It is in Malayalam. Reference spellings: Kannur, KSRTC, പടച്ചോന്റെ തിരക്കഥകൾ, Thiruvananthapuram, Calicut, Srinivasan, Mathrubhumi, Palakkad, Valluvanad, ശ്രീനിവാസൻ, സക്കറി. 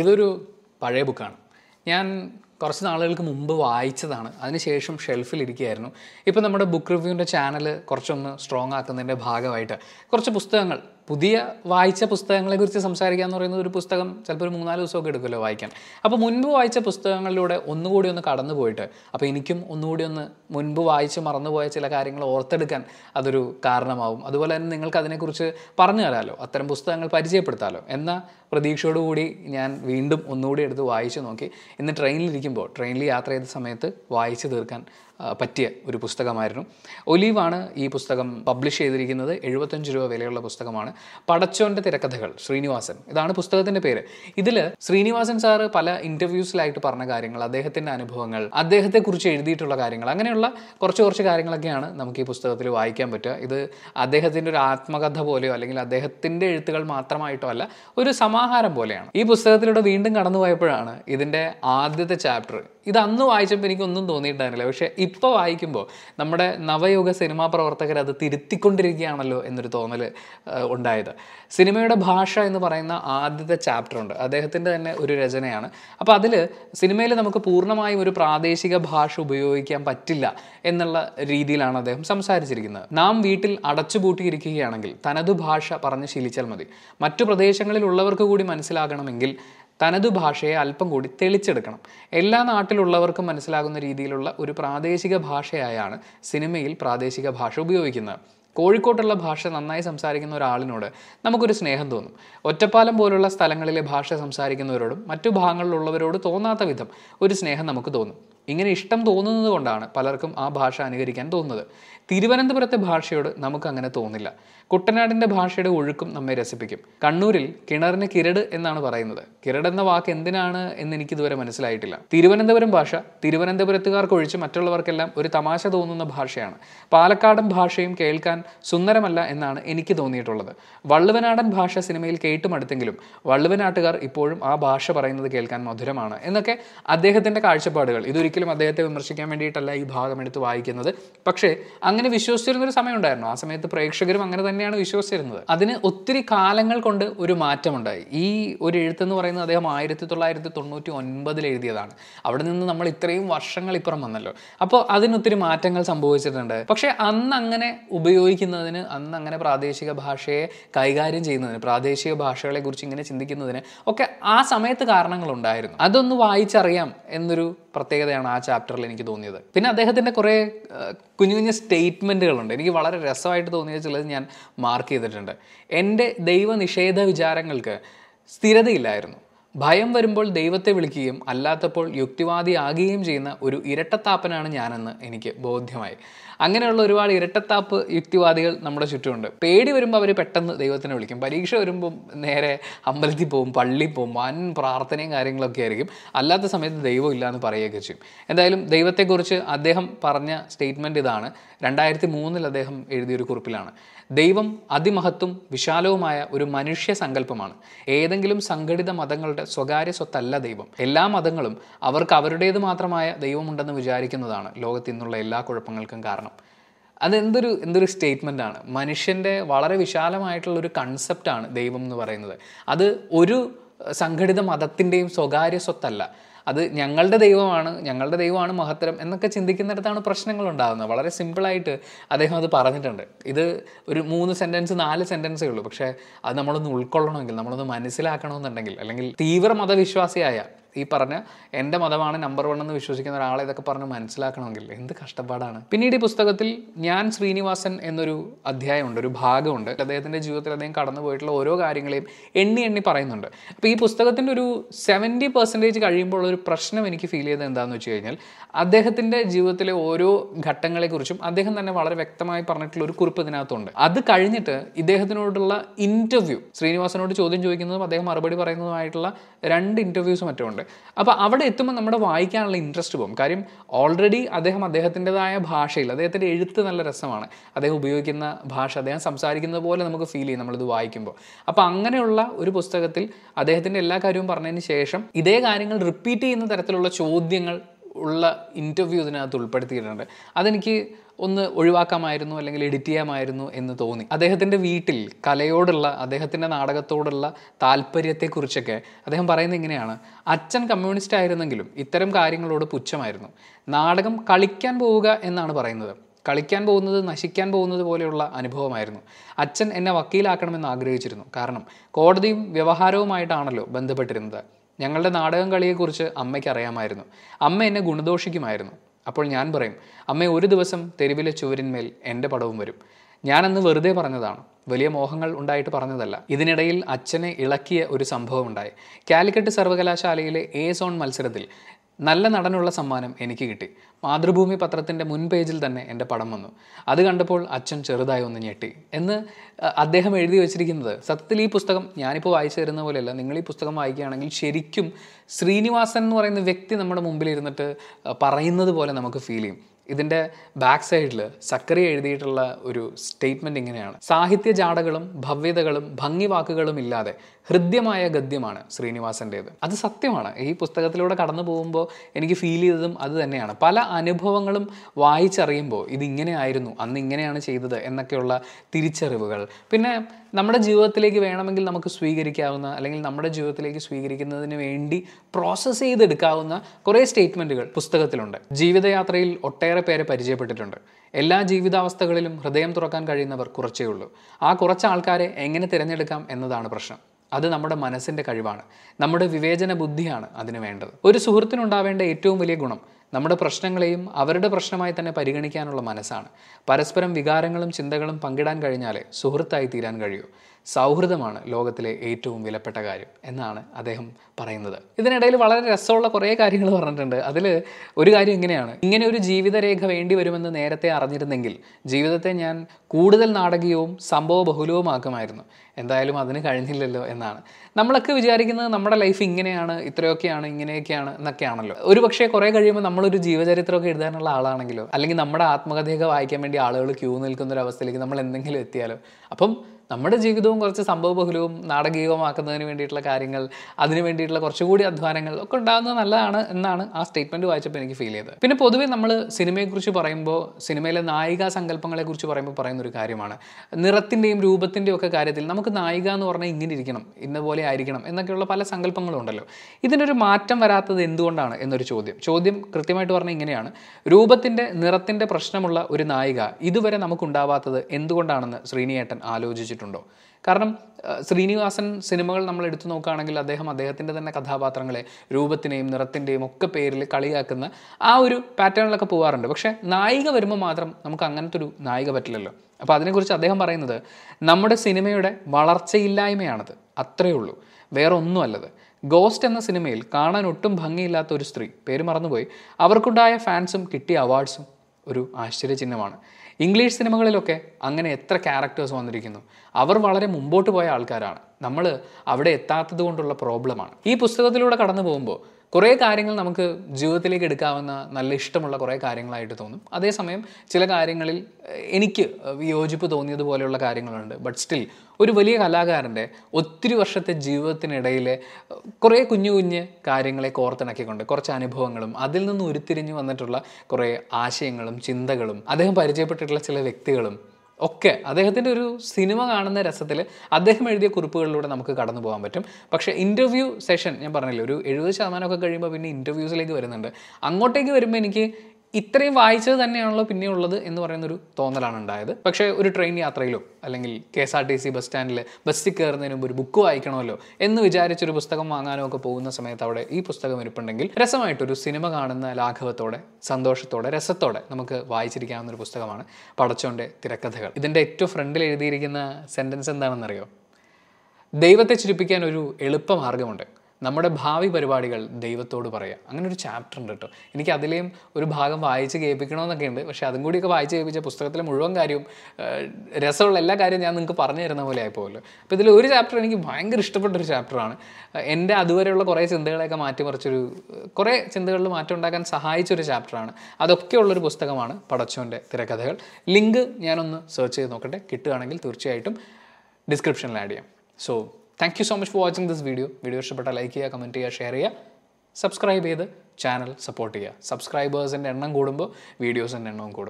ഇതൊരു പഴയ ബുക്കാണ്, ഞാൻ കുറച്ച് നാളുകൾക്ക് മുമ്പ് വായിച്ചതാണ്, അതിനുശേഷം ഷെൽഫിലിരിക്കുകയായിരുന്നു. ഇപ്പം നമ്മുടെ ബുക്ക് റിവ്യൂവിൻ്റെ ചാനൽ കുറച്ചൊന്ന് സ്ട്രോങ് ആക്കുന്നതിൻ്റെ ഭാഗമായിട്ട് കുറച്ച് പുസ്തകങ്ങൾ, പുതിയ വായിച്ച പുസ്തകങ്ങളെക്കുറിച്ച് സംസാരിക്കുക എന്ന് പറയുന്നത് ഒരു പുസ്തകം ചിലപ്പോൾ ഒരു 3-4 ദിവസമൊക്കെ എടുക്കുമല്ലോ വായിക്കാൻ. അപ്പോൾ മുൻപ് വായിച്ച പുസ്തകങ്ങളിലൂടെ ഒന്നുകൂടി ഒന്ന് കടന്നു പോയിട്ട്, അപ്പോൾ എനിക്കും ഒന്നുകൂടി ഒന്ന് മുൻപ് വായിച്ച് മറന്നുപോയ ചില കാര്യങ്ങൾ ഓർത്തെടുക്കാൻ അതൊരു കാരണമാവും. അതുപോലെ തന്നെ നിങ്ങൾക്ക് അതിനെക്കുറിച്ച് പറഞ്ഞു തരാമല്ലോ, അത്തരം പുസ്തകങ്ങൾ പരിചയപ്പെടുത്താമല്ലോ എന്ന പ്രതീക്ഷയോടുകൂടി ഞാൻ വീണ്ടും ഒന്നുകൂടി എടുത്ത് വായിച്ചു നോക്കി. ഇന്ന് ട്രെയിനിലിരിക്കുമ്പോൾ, ട്രെയിനിൽ യാത്ര ചെയ്ത സമയത്ത് വായിച്ചു തീർക്കാൻ പറ്റിയ ഒരു പുസ്തകമായിരുന്നു. ഒലീവാണ് ഈ പുസ്തകം പബ്ലിഷ് ചെയ്തിരിക്കുന്നത്. 75 രൂപ വിലയുള്ള പുസ്തകമാണ്. പടച്ചോന്റെ തിരക്കഥകൾ, ശ്രീനിവാസൻ, ഇതാണ് പുസ്തകത്തിൻ്റെ പേര്. ഇതിൽ ശ്രീനിവാസൻ സാറ് പല ഇൻ്റർവ്യൂസിലായിട്ട് പറഞ്ഞ കാര്യങ്ങൾ, അദ്ദേഹത്തിൻ്റെ അനുഭവങ്ങൾ, അദ്ദേഹത്തെക്കുറിച്ച് എഴുതിയിട്ടുള്ള കാര്യങ്ങൾ, അങ്ങനെയുള്ള കുറച്ച് കാര്യങ്ങളൊക്കെയാണ് നമുക്ക് ഈ പുസ്തകത്തിൽ വായിക്കാൻ പറ്റുക. ഇത് അദ്ദേഹത്തിൻ്റെ ഒരു ആത്മകഥ പോലെയോ അല്ലെങ്കിൽ അദ്ദേഹത്തിൻ്റെ എഴുത്തുകൾ മാത്രമായിട്ടോ അല്ല, ഒരു സമാഹാരം പോലെയാണ്. ഈ പുസ്തകത്തിലൂടെ വീണ്ടും കടന്നുപോയപ്പോഴാണ് ഇതിൻ്റെ ആദ്യത്തെ ചാപ്റ്റർ, ഇത് അന്ന് വായിച്ചപ്പോൾ എനിക്കൊന്നും തോന്നിയിട്ടുണ്ടായിരുന്നില്ല, പക്ഷേ ഇപ്പോൾ വായിക്കുമ്പോൾ നമ്മുടെ നവയുഗ സിനിമാ പ്രവർത്തകർ അത് തിരുത്തിക്കൊണ്ടിരിക്കുകയാണല്ലോ എന്നൊരു തോന്നൽ ഉണ്ടായത്. സിനിമയുടെ ഭാഷ എന്ന് പറയുന്ന ആദ്യത്തെ ചാപ്റ്ററുണ്ട്, അദ്ദേഹത്തിൻ്റെ തന്നെ ഒരു രചനയാണ്. അപ്പോൾ അതിൽ സിനിമയിൽ നമുക്ക് പൂർണ്ണമായും ഒരു പ്രാദേശിക ഭാഷ ഉപയോഗിക്കാൻ പറ്റില്ല എന്നുള്ള രീതിയിലാണ് അദ്ദേഹം സംസാരിച്ചിരിക്കുന്നത്. നാം വീട്ടിൽ അടച്ചുപൂട്ടിയിരിക്കുകയാണെങ്കിൽ തനതു ഭാഷ പറഞ്ഞ് ശീലിച്ചാൽ മതി. മറ്റു പ്രദേശങ്ങളിലുള്ളവർക്ക് കൂടി മനസ്സിലാകണമെങ്കിൽ തനതു ഭാഷയെ അല്പം കൂടി തെളിച്ചെടുക്കണം. എല്ലാ നാട്ടിലുള്ളവർക്കും മനസ്സിലാകുന്ന രീതിയിലുള്ള ഒരു പ്രാദേശിക ഭാഷയായാണ് സിനിമയിൽ പ്രാദേശിക ഭാഷ ഉപയോഗിക്കുന്നത്. കോഴിക്കോട്ടുള്ള ഭാഷ നന്നായി സംസാരിക്കുന്ന ഒരാളിനോട് നമുക്കൊരു സ്നേഹം തോന്നും. ഒറ്റപ്പാലം പോലുള്ള സ്ഥലങ്ങളിലെ ഭാഷ സംസാരിക്കുന്നവരോടും മറ്റു ഭാഗങ്ങളിലുള്ളവരോട് തോന്നാത്ത വിധം ഒരു സ്നേഹം നമുക്ക് തോന്നും. ഇങ്ങനെ ഇഷ്ടം തോന്നുന്നത് കൊണ്ടാണ് പലർക്കും ആ ഭാഷ അനുകരിക്കാൻ തോന്നുന്നത്. തിരുവനന്തപുരത്തെ ഭാഷയോട് നമുക്കങ്ങനെ തോന്നില്ല. കുട്ടനാടിൻ്റെ ഭാഷയുടെ ഒഴുക്കും നമ്മെ രസിപ്പിക്കും. കണ്ണൂരിൽ കിണറിന് കിരട് എന്നാണ് പറയുന്നത്. കിരട് എന്ന വാക്ക് എന്തിനാണ് എന്നെനിക്കിതുവരെ മനസ്സിലായിട്ടില്ല. തിരുവനന്തപുരം ഭാഷ തിരുവനന്തപുരത്തുകാർക്കൊഴിച്ച് മറ്റുള്ളവർക്കെല്ലാം ഒരു തമാശ തോന്നുന്ന ഭാഷയാണ്. പാലക്കാടൻ ഭാഷയും കേൾക്കാൻ സുന്ദരമല്ല എന്നാണ് എനിക്ക് തോന്നിയിട്ടുള്ളത്. വള്ളുവനാടൻ ഭാഷ സിനിമയിൽ കേട്ടുമടുത്തെങ്കിലും വള്ളുവനാട്ടുകാർ ഇപ്പോഴും ആ ഭാഷ പറയുന്നത് കേൾക്കാൻ മധുരമാണ് എന്നൊക്കെ അദ്ദേഹത്തിൻ്റെ കാഴ്ചപ്പാടുകൾ. ഇതൊരിക്കലും അദ്ദേഹത്തെ വിമർശിക്കാൻ വേണ്ടിയിട്ടല്ല ഈ ഭാഗം എടുത്ത് വായിക്കുന്നത്, പക്ഷേ അങ്ങനെ വിശ്വസിച്ചിരുന്നൊരു സമയമുണ്ടായിരുന്നു. ആ സമയത്ത് പ്രേക്ഷകരും അങ്ങനെ തന്നെയാണ് വിശ്വസിച്ചിരുന്നത്. അതിന് ഒത്തിരി കാലങ്ങൾ കൊണ്ട് ഒരു മാറ്റമുണ്ടായി. ഈ ഒരു എഴുത്തെന്ന് പറയുന്നത് അദ്ദേഹം 1999 എഴുതിയതാണ്. അവിടെ നിന്ന് നമ്മൾ ഇത്രയും വർഷങ്ങൾ ഇപ്പുറം വന്നല്ലോ. അപ്പോൾ അതിനൊത്തിരി മാറ്റങ്ങൾ സംഭവിച്ചിട്ടുണ്ട്. പക്ഷേ അന്ന് അങ്ങനെ ഉപയോഗിക്കുന്നതിന്, അന്ന് അങ്ങനെ പ്രാദേശിക ഭാഷയെ കൈകാര്യം ചെയ്യുന്നതിന്, പ്രാദേശിക ഭാഷകളെ കുറിച്ച് ഇങ്ങനെ ചിന്തിക്കുന്നതിന് ഒക്കെ ആ സമയത്ത് കാരണങ്ങളുണ്ടായിരുന്നു. അതൊന്ന് വായിച്ചറിയാം എന്നൊരു പ്രത്യേകതയാണ് ആ ചാപ്റ്ററിൽ എനിക്ക് തോന്നിയത്. പിന്നെ അദ്ദേഹത്തിൻ്റെ കുറേ കുഞ്ഞു സ്റ്റേറ്റ്മെൻറ്റുകളുണ്ട്, എനിക്ക് വളരെ രസമായിട്ട് തോന്നിയ ചിലത് ഞാൻ മാർക്ക് ചെയ്തിട്ടുണ്ട്. എൻ്റെ ദൈവനിഷേധ വിചാരങ്ങൾക്ക് സ്ഥിരതയില്ലായിരുന്നു. ഭയം വരുമ്പോൾ ദൈവത്തെ വിളിക്കുകയും അല്ലാത്തപ്പോൾ യുക്തിവാദിയാകുകയും ചെയ്യുന്ന ഒരു ഇരട്ടത്താപ്പനാണ് ഞാനെന്ന് എനിക്ക് ബോധ്യമായി. അങ്ങനെയുള്ള ഒരുപാട് ഇരട്ടത്താപ്പ് യുക്തിവാദികൾ നമ്മുടെ ചുറ്റുമുണ്ട്. പേടി വരുമ്പോൾ അവർ പെട്ടെന്ന് ദൈവത്തിനെ വിളിക്കും. പരീക്ഷ വരുമ്പം നേരെ അമ്പലത്തിൽ പോവും, പള്ളിയിൽ പോവും, വൻ പ്രാർത്ഥനയും കാര്യങ്ങളൊക്കെ ആയിരിക്കും. അല്ലാത്ത സമയത്ത് ദൈവം ഇല്ലയെന്ന് പറയുകയൊക്കെ ചെയ്യും. എന്തായാലും ദൈവത്തെക്കുറിച്ച് അദ്ദേഹം പറഞ്ഞ സ്റ്റേറ്റ്മെൻറ്റ് ഇതാണ്. 2003 അദ്ദേഹം എഴുതിയൊരു കുറിപ്പിലാണ്. ദൈവം അതിമഹത്തും വിശാലവുമായ ഒരു മനുഷ്യ സങ്കല്പമാണ്. ഏതെങ്കിലും സംഘടിത മതങ്ങളുടെ സ്വകാര്യ സ്വത്തല്ല ദൈവം. എല്ലാ മതങ്ങളും അവർക്ക് അവരുടേത് മാത്രമായ ദൈവമുണ്ടെന്ന് വിചാരിക്കുന്നതാണ് ലോകത്ത് ഇന്നുള്ള എല്ലാ കുഴപ്പങ്ങൾക്കും കാരണം. അതെന്തൊരു സ്റ്റേറ്റ്മെൻറ്റാണ്! മനുഷ്യൻ്റെ വളരെ വിശാലമായിട്ടുള്ളൊരു കൺസെപ്റ്റാണ് ദൈവം എന്ന് പറയുന്നത്. അത് ഒരു സംഘടിത മതത്തിൻ്റെയും സ്വകാര്യ സ്വത്തല്ല. അത് ഞങ്ങളുടെ ദൈവമാണ് മഹത്തരം എന്നൊക്കെ ചിന്തിക്കുന്നിടത്താണ് പ്രശ്നങ്ങൾ ഉണ്ടാകുന്നത്. വളരെ സിമ്പിളായിട്ട് അദ്ദേഹം അത് പറഞ്ഞിട്ടുണ്ട്. ഇത് ഒരു 3-4 സെൻറ്റൻസേ ഉള്ളൂ. പക്ഷേ അത് നമ്മളൊന്ന് ഉൾക്കൊള്ളണമെങ്കിൽ, നമ്മളൊന്ന് മനസ്സിലാക്കണമെന്നുണ്ടെങ്കിൽ, അല്ലെങ്കിൽ തീവ്ര മതവിശ്വാസിയായ ഈ പറഞ്ഞ എൻ്റെ മതമാണ് നമ്പർ 1 എന്ന് വിശ്വസിക്കുന്ന ഒരാളെ ഇതൊക്കെ പറഞ്ഞ് മനസ്സിലാക്കണമെങ്കിൽ എന്ത് കഷ്ടപ്പാടാണ്. പിന്നീട് ഈ പുസ്തകത്തിൽ ഞാൻ ശ്രീനിവാസൻ എന്നൊരു അധ്യായമുണ്ട്, ഒരു ഭാഗമുണ്ട്. അദ്ദേഹത്തിൻ്റെ ജീവിതത്തിൽ അദ്ദേഹം കടന്നുപോയിട്ടുള്ള ഓരോ കാര്യങ്ങളെയും എണ്ണി പറയുന്നുണ്ട്. അപ്പോൾ ഈ പുസ്തകത്തിൻ്റെ ഒരു 70% കഴിയുമ്പോൾ ഉള്ളൊരു പ്രശ്നം എനിക്ക് ഫീൽ ചെയ്തത് എന്താണെന്ന് വെച്ച് കഴിഞ്ഞാൽ, അദ്ദേഹത്തിൻ്റെ ജീവിതത്തിലെ ഓരോ ഘട്ടങ്ങളെക്കുറിച്ചും അദ്ദേഹം തന്നെ വളരെ വ്യക്തമായി പറഞ്ഞിട്ടുള്ള ഒരു കുറിപ്പ് ഇതിനകത്തുണ്ട്. അത് കഴിഞ്ഞിട്ട് ഇദ്ദേഹത്തിനോടുള്ള ഇൻ്റർവ്യൂ, ശ്രീനിവാസനോട് ചോദ്യം ചോദിക്കുന്നതും അദ്ദേഹം മറുപടി പറയുന്നതുമായിട്ടുള്ള 2 ഇൻ്റർവ്യൂസ് മറ്റുമുണ്ട്. അപ്പോൾ അവിടെ എത്തുമ്പോൾ നമ്മുടെ വായിക്കാനുള്ള ഇൻട്രസ്റ്റ് പോകും. കാര്യം ഓൾറെഡി അദ്ദേഹം അദ്ദേഹത്തിൻ്റെതായ ഭാഷയിൽ, അദ്ദേഹത്തിൻ്റെ എഴുത്ത് നല്ല രസമാണ്, അദ്ദേഹം ഉപയോഗിക്കുന്ന ഭാഷ, അദ്ദേഹം സംസാരിക്കുന്നത് പോലെ നമുക്ക് ഫീൽ ചെയ്യും നമ്മളിത് വായിക്കുമ്പോൾ. അപ്പോൾ അങ്ങനെയുള്ള ഒരു പുസ്തകത്തിൽ അദ്ദേഹത്തിൻ്റെ എല്ലാ കാര്യവും പറഞ്ഞതിന് ശേഷം ഇതേ കാര്യങ്ങൾ റിപ്പീറ്റ് ചെയ്യുന്ന തരത്തിലുള്ള ചോദ്യങ്ങൾ ഉള്ള ഇൻ്റർവ്യൂ ഇതിനകത്ത് ഉൾപ്പെടുത്തിയിട്ടുണ്ട്. അതെനിക്ക് ഒന്ന് ഒഴിവാക്കാമായിരുന്നു അല്ലെങ്കിൽ എഡിറ്റ് ചെയ്യാമായിരുന്നു എന്ന് തോന്നി. അദ്ദേഹത്തിൻ്റെ വീട്ടിൽ കലയോടുള്ള, അദ്ദേഹത്തിൻ്റെ നാടകത്തോടുള്ള താല്പര്യത്തെക്കുറിച്ചൊക്കെ അദ്ദേഹം പറയുന്നത് ഇങ്ങനെയാണ്: അച്ഛൻ കമ്മ്യൂണിസ്റ്റ് ആയിരുന്നെങ്കിലും ഇത്തരം കാര്യങ്ങളോട് പുച്ഛമായിരുന്നു. നാടകം കളിക്കാൻ പോവുക എന്നാണ് പറയുന്നത്. കളിക്കാൻ പോകുന്നത് നശിക്കാൻ പോകുന്നത് പോലെയുള്ള അനുഭവമായിരുന്നു. അച്ഛൻ എന്നെ വക്കീലാക്കണമെന്ന് ആഗ്രഹിച്ചിരുന്നു. കാരണം കോടതിയും വ്യവഹാരവുമായിട്ടാണല്ലോ ബന്ധപ്പെട്ടിരുന്നത്. ഞങ്ങളുടെ നാടകം കളിയെക്കുറിച്ച് അമ്മയ്ക്ക് അറിയാമായിരുന്നു. അമ്മ എന്നെ ഗുണദോഷിക്കുമായിരുന്നു. അപ്പോൾ ഞാൻ പറയും, അമ്മ ഒരു ദിവസം തെരുവിലെ ചുവരിന്മേൽ എൻ്റെ പടവും വരും. ഞാനന്ന് വെറുതെ പറഞ്ഞതാണ്, വലിയ മോഹങ്ങൾ ഉണ്ടായിട്ട് പറഞ്ഞതല്ല. ഇതിനിടയിൽ അച്ഛനെ ഇളക്കിയ ഒരു സംഭവം ഉണ്ടായി. കാലിക്കറ്റ് സർവകലാശാലയിലെ എ സോൺ മത്സരത്തിൽ നല്ല നടനുള്ള സമ്മാനം എനിക്ക് കിട്ടി. മാതൃഭൂമി പത്രത്തിൻ്റെ മുൻ പേജിൽ തന്നെ എൻ്റെ പടം വന്നു. അത് കണ്ടപ്പോൾ അച്ഛൻ ചെറുതായി ഒന്ന് ഞെട്ടി എന്ന് അദ്ദേഹം എഴുതി വച്ചിരിക്കുന്നത്. സത്യത്തിൽ ഈ പുസ്തകം ഞാനിപ്പോൾ വായിച്ചു തരുന്ന പോലെയല്ല. നിങ്ങൾ ഈ പുസ്തകം വായിക്കുകയാണെങ്കിൽ ശരിക്കും ശ്രീനിവാസൻ എന്ന് പറയുന്ന വ്യക്തി നമ്മുടെ മുമ്പിലിരുന്നിട്ട് പറയുന്നത് പോലെ നമുക്ക് ഫീൽ ചെയ്യും. ഇതിൻ്റെ ബാക്ക് സൈഡിൽ സക്കറി എഴുതിയിട്ടുള്ള ഒരു സ്റ്റേറ്റ്മെൻറ്റ് ഇങ്ങനെയാണ്: സാഹിത്യ ജാടകളും ഭവ്യതകളും ഭംഗിവാക്കുകളും ഇല്ലാതെ ഹൃദ്യമായ ഗദ്യമാണ് ശ്രീനിവാസൻ്റേത്. അത് സത്യമാണ്. ഈ പുസ്തകത്തിലൂടെ കടന്നു പോകുമ്പോൾ എനിക്ക് ഫീൽ ചെയ്തതും അത് തന്നെയാണ്. പല അനുഭവങ്ങളും വായിച്ചറിയുമ്പോൾ ഇതിങ്ങനെയായിരുന്നു, അന്ന് ഇങ്ങനെയാണ് ചെയ്തത് എന്നൊക്കെയുള്ള തിരിച്ചറിവുകൾ. പിന്നെ നമ്മുടെ ജീവിതത്തിലേക്ക് വേണമെങ്കിൽ നമുക്ക് സ്വീകരിക്കാവുന്ന, അല്ലെങ്കിൽ നമ്മുടെ ജീവിതത്തിലേക്ക് സ്വീകരിക്കുന്നതിന് വേണ്ടി പ്രോസസ്സ് ചെയ്തെടുക്കാവുന്ന കുറേ സ്റ്റേറ്റ്മെൻറ്റുകൾ പുസ്തകത്തിലുണ്ട്. ജീവിതയാത്രയിൽ ഒട്ടേറെ പേരെ പരിചയപ്പെട്ടിട്ടുണ്ട്. എല്ലാ ജീവിതാവസ്ഥകളിലും ഹൃദയം തുറക്കാൻ കഴിയുന്നവർ കുറച്ചേ ഉള്ളൂ. ആ കുറച്ച് ആൾക്കാരെ എങ്ങനെ തിരഞ്ഞെടുക്കാം എന്നതാണ് പ്രശ്നം. അത് നമ്മുടെ മനസ്സിൻ്റെ കഴിവാണ്, നമ്മുടെ വിവേചന ബുദ്ധിയാണ് അതിന് വേണ്ടത്. ഒരു സുഹൃത്തിനുണ്ടാവേണ്ട ഏറ്റവും വലിയ ഗുണം നമ്മുടെ പ്രശ്നങ്ങളെയും അവരുടെ പ്രശ്നമായി തന്നെ പരിഗണിക്കാനുള്ള മനസ്സാണ്. പരസ്പരം വികാരങ്ങളും ചിന്തകളും പങ്കിടാൻ കഴിഞ്ഞാലേ സുഹൃത്തായി തീരാൻ കഴിയൂ. സൗഹൃദമാണ് ലോകത്തിലെ ഏറ്റവും വിലപ്പെട്ട കാര്യം എന്നാണ് അദ്ദേഹം പറയുന്നത്. ഇതിനിടയിൽ വളരെ രസമുള്ള കുറേ കാര്യങ്ങൾ പറഞ്ഞിട്ടുണ്ട്. അതിൽ ഒരു കാര്യം ഇങ്ങനെയാണ്: ഇങ്ങനെ ഒരു ജീവിതരേഖ വേണ്ടി വരുമെന്ന് നേരത്തെ അറിഞ്ഞിരുന്നെങ്കിൽ ജീവിതത്തെ ഞാൻ കൂടുതൽ നാടകീയവും സംഭവ ബഹുലവുമാക്കുമായിരുന്നു. എന്തായാലും അതിന് കഴിഞ്ഞില്ലല്ലോ എന്നാണ്. നമ്മളൊക്കെ വിചാരിക്കുന്നത് നമ്മുടെ ലൈഫ് ഇങ്ങനെയാണ്, ഇത്രയൊക്കെയാണ്, ഇങ്ങനെയൊക്കെയാണ് എന്നൊക്കെയാണല്ലോ. ഒരു പക്ഷേ കുറേ കഴിയുമ്പോൾ നമ്മളൊരു ജീവചരിത്രമൊക്കെ എഴുതാനുള്ള ആളാണെങ്കിലോ, അല്ലെങ്കിൽ നമ്മുടെ ആത്മകഥയൊക്കെ വായിക്കാൻ വേണ്ടി ആളുകൾ ക്യൂ നിൽക്കുന്നൊരവസ്ഥയിലേക്ക് നമ്മൾ എന്തെങ്കിലും എത്തിയാലോ, അപ്പം നമ്മുടെ ജീവിതവും കുറച്ച് സംഭവബഹുലവും നാടകീയവുമാക്കുന്നതിന് വേണ്ടിയിട്ടുള്ള കാര്യങ്ങൾ, അതിന് വേണ്ടിയിട്ടുള്ള കുറച്ചുകൂടി അധ്വാനങ്ങൾ ഒക്കെ ഉണ്ടാകുന്നത് നല്ലതാണ് എന്നാണ് ആ സ്റ്റേറ്റ്മെൻറ്റ് വായിച്ചപ്പോൾ എനിക്ക് ഫീൽ ചെയ്തത്. പിന്നെ പൊതുവെ നമ്മൾ സിനിമയെക്കുറിച്ച് പറയുമ്പോൾ, സിനിമയിലെ നായികാ സങ്കല്പങ്ങളെക്കുറിച്ച് പറയുന്നൊരു കാര്യമാണ് നിറത്തിൻ്റെയും രൂപത്തിൻ്റെയും ഒക്കെ കാര്യത്തിൽ നമുക്ക് നായിക എന്ന് പറഞ്ഞാൽ ഇങ്ങനെ ഇരിക്കണം, ഇന്ന പോലെ ആയിരിക്കണം എന്നൊക്കെയുള്ള പല സങ്കല്പങ്ങളും ഉണ്ടല്ലോ. ഇതിനൊരു മാറ്റം വരാത്തത് എന്തുകൊണ്ടാണ് എന്നൊരു ചോദ്യം കൃത്യമായിട്ട് പറഞ്ഞാൽ ഇങ്ങനെയാണ്: രൂപത്തിൻ്റെ നിറത്തിൻ്റെ പ്രശ്നമുള്ള ഒരു നായിക ഇതുവരെ നമുക്കുണ്ടാവാത്തത് എന്തുകൊണ്ടാണെന്ന് ശ്രീനിയേട്ടൻ ആലോചിച്ചു. കാരണം ശ്രീനിവാസൻ സിനിമകൾ നമ്മൾ എടുത്തു നോക്കുകയാണെങ്കിൽ അദ്ദേഹത്തിൻ്റെ തന്നെ കഥാപാത്രങ്ങളെ രൂപത്തിൻ്റെയും നിറത്തിൻ്റെയും ഒക്കെ പേരിൽ കളിയാക്കുന്ന ആ ഒരു പാറ്റേണിലൊക്കെ പോകാറുണ്ട്. പക്ഷേ നായിക വരുമ്പോൾ മാത്രം നമുക്ക് അങ്ങനത്തെ ഒരു നായിക പറ്റില്ലല്ലോ. അപ്പോൾ അതിനെക്കുറിച്ച് അദ്ദേഹം പറയുന്നത് നമ്മുടെ സിനിമയുടെ വളർച്ചയില്ലായ്മയാണത്, അത്രയേ ഉള്ളൂ, വേറെ ഒന്നുമല്ലത്. ഗോസ്റ്റ് എന്ന സിനിമയിൽ കാണാൻ ഒട്ടും ഭംഗിയില്ലാത്ത ഒരു സ്ത്രീ, പേര് മറന്നുപോയി, അവർക്കുണ്ടായ ഫാൻസും കിട്ടിയ അവാർഡ്സും ഒരു ആശ്ചര്യചിഹ്നമാണ്. ഇംഗ്ലീഷ് സിനിമകളിലൊക്കെ അങ്ങനെ എത്ര ക്യാരക്ടേഴ്സ് വന്നിരിക്കുന്നു. അവർ വളരെ മുമ്പോട്ട് പോയ ആൾക്കാരാണ്, നമ്മൾ അവിടെ എത്താത്തത് കൊണ്ടുള്ള പ്രോബ്ലമാണ്. ഈ പുസ്തകത്തിലൂടെ കടന്നു പോകുമ്പോൾ കുറേ കാര്യങ്ങൾ നമുക്ക് ജീവിതത്തിലേക്ക് എടുക്കാവുന്ന നല്ല ഇഷ്ടമുള്ള കുറേ കാര്യങ്ങളായിട്ട് തോന്നും. അതേസമയം ചില കാര്യങ്ങളിൽ എനിക്ക് വിയോജിപ്പ് തോന്നിയതുപോലെയുള്ള കാര്യങ്ങളുണ്ട്. ബട്ട് സ്റ്റിൽ ഒരു വലിയ കലാകാരൻ്റെ ഒത്തിരി വർഷത്തെ ജീവിതത്തിനിടയിലെ കുറേ കുഞ്ഞു കാര്യങ്ങളെ കോർത്തിണക്കിക്കൊണ്ട് കുറച്ച് അനുഭവങ്ങളും അതിൽ നിന്ന് ഉരുത്തിരിഞ്ഞു വന്നിട്ടുള്ള കുറേ ആശയങ്ങളും ചിന്തകളും അദ്ദേഹം പരിചയപ്പെട്ടിട്ടുള്ള ചില വ്യക്തികളും ഒക്കെ അദ്ദേഹത്തിൻ്റെ ഒരു സിനിമ കാണുന്ന രസത്തിൽ അദ്ദേഹം എഴുതിയ കുറിപ്പുകളിലൂടെ നമുക്ക് കടന്നു പോകാൻ പറ്റും. പക്ഷേ ഇൻ്റർവ്യൂ സെഷൻ ഞാൻ പറഞ്ഞില്ലേ, ഒരു 70% കഴിയുമ്പോൾ പിന്നെ ഇൻ്റർവ്യൂസിലേക്ക് വരുന്നുണ്ട്. അങ്ങോട്ടേക്ക് വരുമ്പോൾ എനിക്ക് ഇത്രയും വായിച്ചത് തന്നെയാണല്ലോ പിന്നെ ഉള്ളത് എന്ന് പറയുന്നൊരു തോന്നലാണ് ഉണ്ടായത്. പക്ഷേ ഒരു ട്രെയിൻ യാത്രയിലോ അല്ലെങ്കിൽ KSRTC ബസ് സ്റ്റാൻഡിൽ ബസ്സിൽ കയറുന്നതിന് മുമ്പ് ഒരു ബുക്ക് വായിക്കണമല്ലോ എന്ന് വിചാരിച്ചൊരു പുസ്തകം വാങ്ങാനോ ഒക്കെ പോകുന്ന സമയത്ത് അവിടെ ഈ പുസ്തകം ഇരിപ്പുണ്ടെങ്കിൽ രസമായിട്ടൊരു സിനിമ കാണുന്ന ലാഘവത്തോടെ, സന്തോഷത്തോടെ, രസത്തോടെ നമുക്ക് വായിച്ചിരിക്കാവുന്നൊരു പുസ്തകമാണ് പടച്ചോന്റെ തിരക്കഥകൾ. ഇതിൻ്റെ ഏറ്റവും ഫ്രണ്ടിൽ എഴുതിയിരിക്കുന്ന സെൻറ്റൻസ് എന്താണെന്നറിയോ? ദൈവത്തെ ചിരിപ്പിക്കാൻ ഒരു എളുപ്പമാർഗമുണ്ട്, നമ്മുടെ ഭാവി പരിപാടികൾ ദൈവത്തോട് പറയാം. അങ്ങനെ ഒരു ചാപ്റ്റർ ഉണ്ട് കേട്ടോ. എനിക്ക് അതിലെയും ഒരു ഭാഗം വായിച്ച് കേൾപ്പിക്കണമെന്നൊക്കെ ഉണ്ട്. പക്ഷേ അതും കൂടിയൊക്കെ വായിച്ച് കേൾപ്പിച്ച പുസ്തകത്തിലെ മുഴുവൻ കാര്യവും, രസമുള്ള എല്ലാ കാര്യവും ഞാൻ നിങ്ങൾക്ക് പറഞ്ഞു തരുന്ന പോലെ ആയിപ്പോലോ. അപ്പോൾ ഇതിൽ ഒരു ചാപ്റ്റർ എനിക്ക് ഭയങ്കര ഇഷ്ടപ്പെട്ടൊരു ചാപ്റ്ററാണ്. എൻ്റെ അതുവരെയുള്ള കുറേ ചിന്തകളെയൊക്കെ മാറ്റിമറിച്ചൊരു, കുറേ ചിന്തകളിൽ മാറ്റം ഉണ്ടാക്കാൻ സഹായിച്ചൊരു ചാപ്റ്ററാണ്. അതൊക്കെ ഉള്ളൊരു പുസ്തകമാണ് പടച്ചോൻ്റെ തിരക്കഥകൾ. ലിങ്ക് ഞാനൊന്ന് സെർച്ച് ചെയ്ത് നോക്കട്ടെ, കിട്ടുകയാണെങ്കിൽ തീർച്ചയായിട്ടും ഡിസ്ക്രിപ്ഷനിൽ ആഡ് ചെയ്യാം. So thank you so much for watching this video. ഇഷ്ടപ്പെട്ട ലൈക്ക് ചെയ്യുക, കമൻറ്റ് ചെയ്യുക, ഷെയർ ചെയ്യുക, സബ്സ്ക്രൈബ് ചെയ്ത് ചാനൽ സപ്പോർട്ട് ചെയ്യുക. സബ്സ്ക്രൈബേഴ്സിൻ്റെ എണ്ണം കൂടുമ്പോൾ വീഡിയോസിൻ്റെ എണ്ണവും കൂടും.